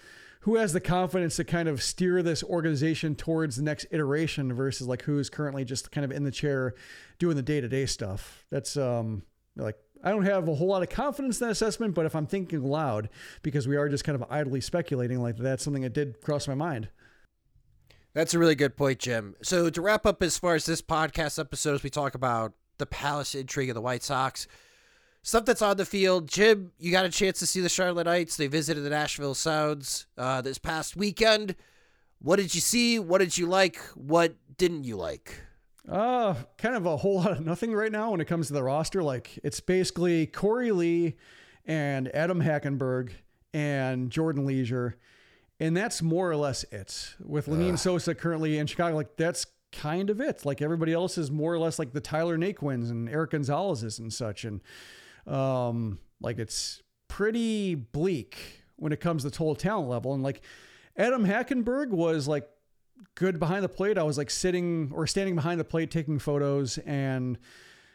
who has the confidence to kind of steer this organization towards the next iteration versus like, who's currently just kind of in the chair doing the day-to-day stuff. That's um like, I don't have a whole lot of confidence in that assessment, but if I'm thinking loud, because we are just kind of idly speculating, like that's something that did cross my mind. That's a really good point, Jim. So to wrap up, as far as this podcast episode, as we talk about the palace intrigue of the White Sox, stuff that's on the field. Jim, you got a chance to see the Charlotte Knights. They visited the Nashville Sounds uh, this past weekend. What did you see? What did you like? What didn't you like? Uh, kind of a whole lot of nothing right now when it comes to the roster. Like, it's basically Corey Lee and Adam Hackenberg and Jordan Leisure. And that's more or less it. With Lenin Sosa currently in Chicago, like, that's kind of it. Like, everybody else is more or less like the Tyler Naquins and Eric Gonzalez's and such. And, um, like, it's pretty bleak when it comes to total talent level. And, like, Adam Hackenberg was, like, good behind the plate. I was, like, sitting or standing behind the plate, taking photos and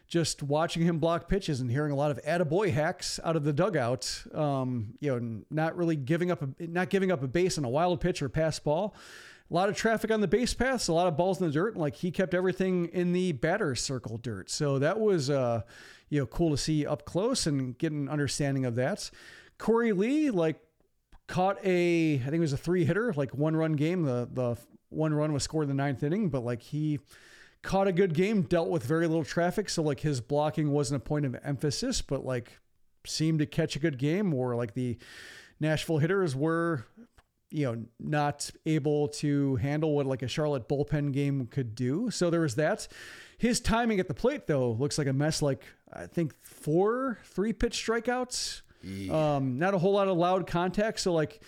just watching him block pitches and hearing a lot of attaboy hacks out of the dugout. Um, you know, not really giving up, a, not giving up a base on a wild pitch or pass ball. A lot of traffic on the base paths, a lot of balls in the dirt. And like, he kept everything in the batter's circle dirt. So that was, uh, you know, cool to see up close and get an understanding of that. Corey Lee, like, caught a, I think it was a three hitter, like one run game. The, the one run was scored in the ninth inning, but like, he caught a good game, dealt with very little traffic. So like, his blocking wasn't a point of emphasis, but like, seemed to catch a good game. Or like, the Nashville hitters were, you know, not able to handle what like a Charlotte bullpen game could do. So there was that. His timing at the plate though, looks like a mess. Like, I think four, three pitch strikeouts, yeah. um, not a whole lot of loud contact. So like,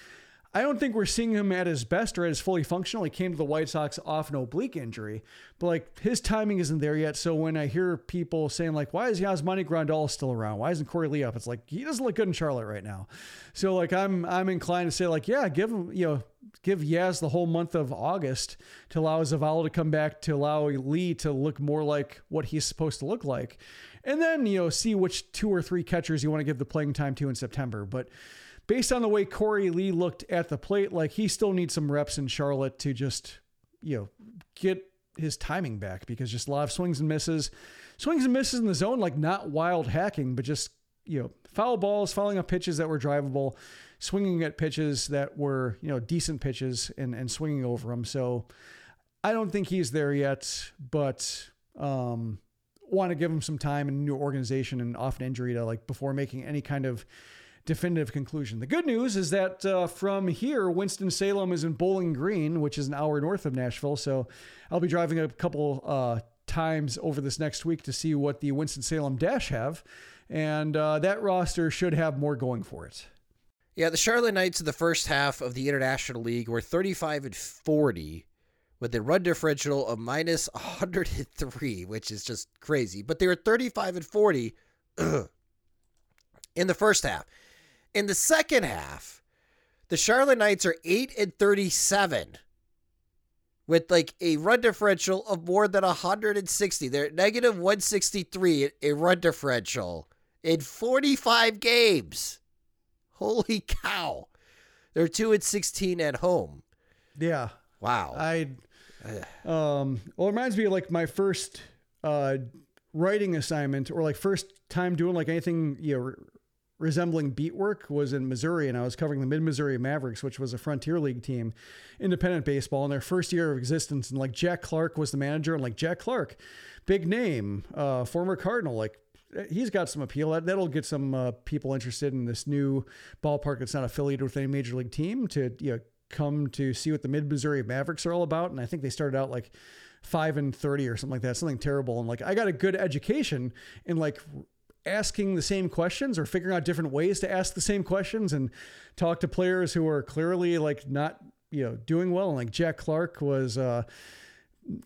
I don't think we're seeing him at his best or at his fully functional. He came to the White Sox off an oblique injury, but like, his timing isn't there yet. So when I hear people saying like, why is Yasmani Grandal still around? Why isn't Corey Lee up? It's like, he doesn't look good in Charlotte right now. So like, I'm, I'm inclined to say like, yeah, give him, you know, give Yaz the whole month of August to allow Zavala to come back, to allow Lee to look more like what he's supposed to look like. And then, you know, see which two or three catchers you want to give the playing time to in September. But based on the way Corey Lee looked at the plate, like, he still needs some reps in Charlotte to just, you know, get his timing back, because just a lot of swings and misses, swings and misses in the zone, like, not wild hacking, but just, you know, foul balls, fouling up pitches that were drivable, swinging at pitches that were, you know, decent pitches and, and swinging over them. So I don't think he's there yet, but, um, want to give him some time in a new organization and off an injury to like, before making any kind of definitive conclusion. The good news is that uh, from here, Winston-Salem is in Bowling Green, which is an hour north of Nashville. So I'll be driving a couple uh, times over this next week to see what the Winston-Salem Dash have. And uh, that roster should have more going for it. Yeah, the Charlotte Knights in the first half of the International League were thirty-five and forty with a run differential of minus one hundred three, which is just crazy. But they were thirty-five and forty in the first half. In the second half, the Charlotte Knights are eight and thirty-seven with like a run differential of more than one hundred sixty. They're negative one sixty-three, a run differential in forty-five games. Holy cow. They're two and sixteen at home. Yeah. Wow. I, um, well, it reminds me of like my first, uh, writing assignment or like first time doing like anything, you know, resembling beat work was in Missouri, and I was covering the Mid-Missouri Mavericks, which was a Frontier League team, independent baseball, in their first year of existence. And like Jack Clark was the manager, and like Jack Clark, big name, uh, former Cardinal, like he's got some appeal. That, that'll get some uh, people interested in this new ballpark that's not affiliated with any major league team to, you know, come to see what the Mid-Missouri Mavericks are all about. And I think they started out like five and thirty or something like that, something terrible. And like I got a good education in like asking the same questions or figuring out different ways to ask the same questions and talk to players who are clearly like not, you know, doing well. And like Jack Clark was, uh,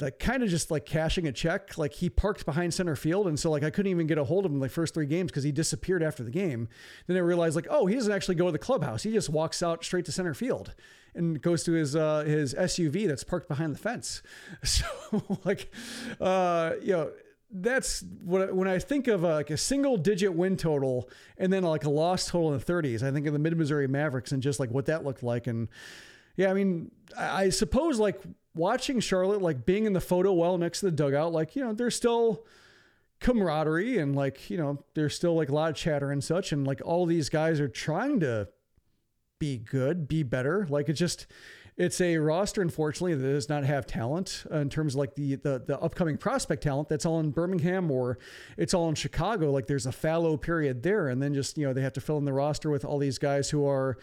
like kind of just like cashing a check. Like he parked behind center field. And so like, I couldn't even get a hold of him the first three games cause he disappeared after the game. Then I realized like, oh, he doesn't actually go to the clubhouse. He just walks out straight to center field and goes to his, uh, his S U V that's parked behind the fence. So like, uh, you know, that's what, when I think of a, like a single digit win total and then like a loss total in the thirties, I think of the Mid-Missouri Mavericks and just like what that looked like. And yeah, I mean, I suppose like watching Charlotte, like being in the photo well next to the dugout, like, you know, there's still camaraderie and like, you know, there's still like a lot of chatter and such. And like all these guys are trying to be good, be better. Like it just, It's a roster, unfortunately, that does not have talent uh, in terms of like the, the the upcoming prospect talent. That's all in Birmingham, or it's all in Chicago. Like there's a fallow period there, and then just, you know, they have to fill in the roster with all these guys who are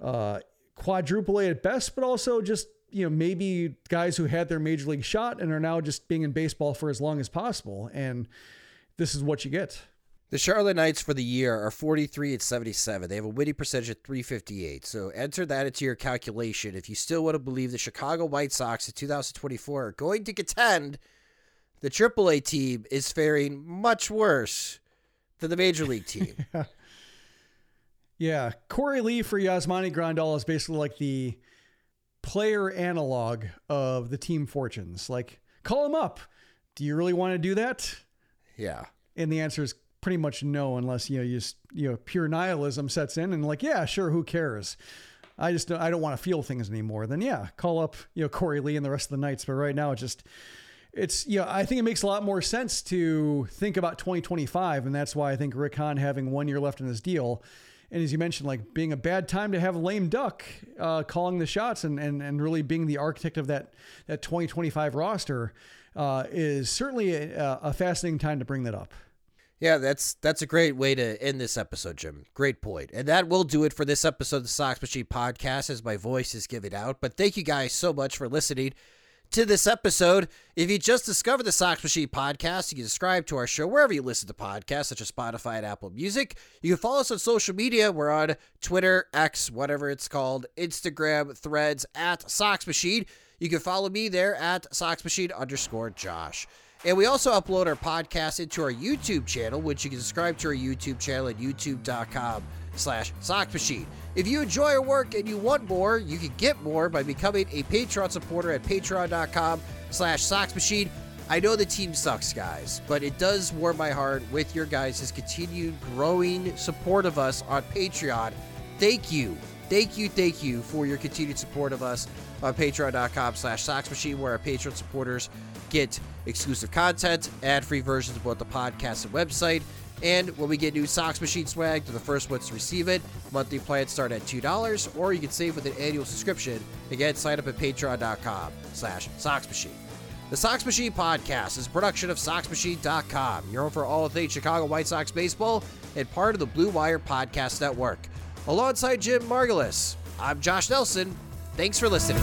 uh, quadruple A at best, but also just, you know, maybe guys who had their major league shot and are now just being in baseball for as long as possible. And this is what you get. The Charlotte Knights for the year are forty-three and seventy-seven. They have a winning percentage of three fifty-eight. So enter that into your calculation if you still want to believe the Chicago White Sox in two thousand twenty-four are going to contend. The triple A team is faring much worse than the Major League team. yeah. yeah. Corey Lee for Yasmani Grandal is basically like the player analog of the team fortunes. Like, call him up. Do you really want to do that? Yeah. And the answer is pretty much no, unless, you know, you just, you know, pure nihilism sets in and like, yeah, sure. Who cares? I just, I don't want to feel things anymore. Then yeah, call up, you know, Corey Lee and the rest of the Knights. But right now it's just, it's, you know, I think it makes a lot more sense to think about twenty twenty-five. And that's why I think Rick Hahn having one year left in his deal. And as you mentioned, like being a bad time to have a lame duck, uh, calling the shots and, and, and really being the architect of that, that twenty twenty-five roster, uh, is certainly a, a fascinating time to bring that up. Yeah, that's that's a great way to end this episode, Jim. Great point. And that will do it for this episode of the Sox Machine Podcast, as my voice is giving out. But thank you guys so much for listening to this episode. If you just discovered the Sox Machine Podcast, you can subscribe to our show wherever you listen to podcasts, such as Spotify and Apple Music. You can follow us on social media. We're on Twitter, X, whatever it's called, Instagram, Threads, at Sox Machine. You can follow me there at SoxMachine underscore Josh. And we also upload our podcast into our YouTube channel, which you can subscribe to our YouTube channel at youtube.com slash SoxMachine. If you enjoy our work and you want more, you can get more by becoming a Patreon supporter at patreon.com slash SoxMachine. I know the team sucks, guys, but it does warm my heart with your guys' continued growing support of us on Patreon. Thank you. Thank you, thank you for your continued support of us on patreon.com slash SoxMachine, where our Patreon supporters get exclusive content, ad-free versions of both the podcast and website, and when we get new Sox Machine swag, they're the first ones to receive it. Monthly plans start at two dollars, or you can save with an annual subscription. Again, sign up at patreon.com slash SoxMachine. The Sox Machine Podcast is a production of SoxMachine dot com, your home for all things Chicago White Sox baseball, and part of the Blue Wire Podcast Network. Alongside Jim Margulis, I'm Josh Nelson. Thanks for listening.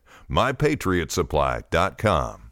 my patriot supply dot com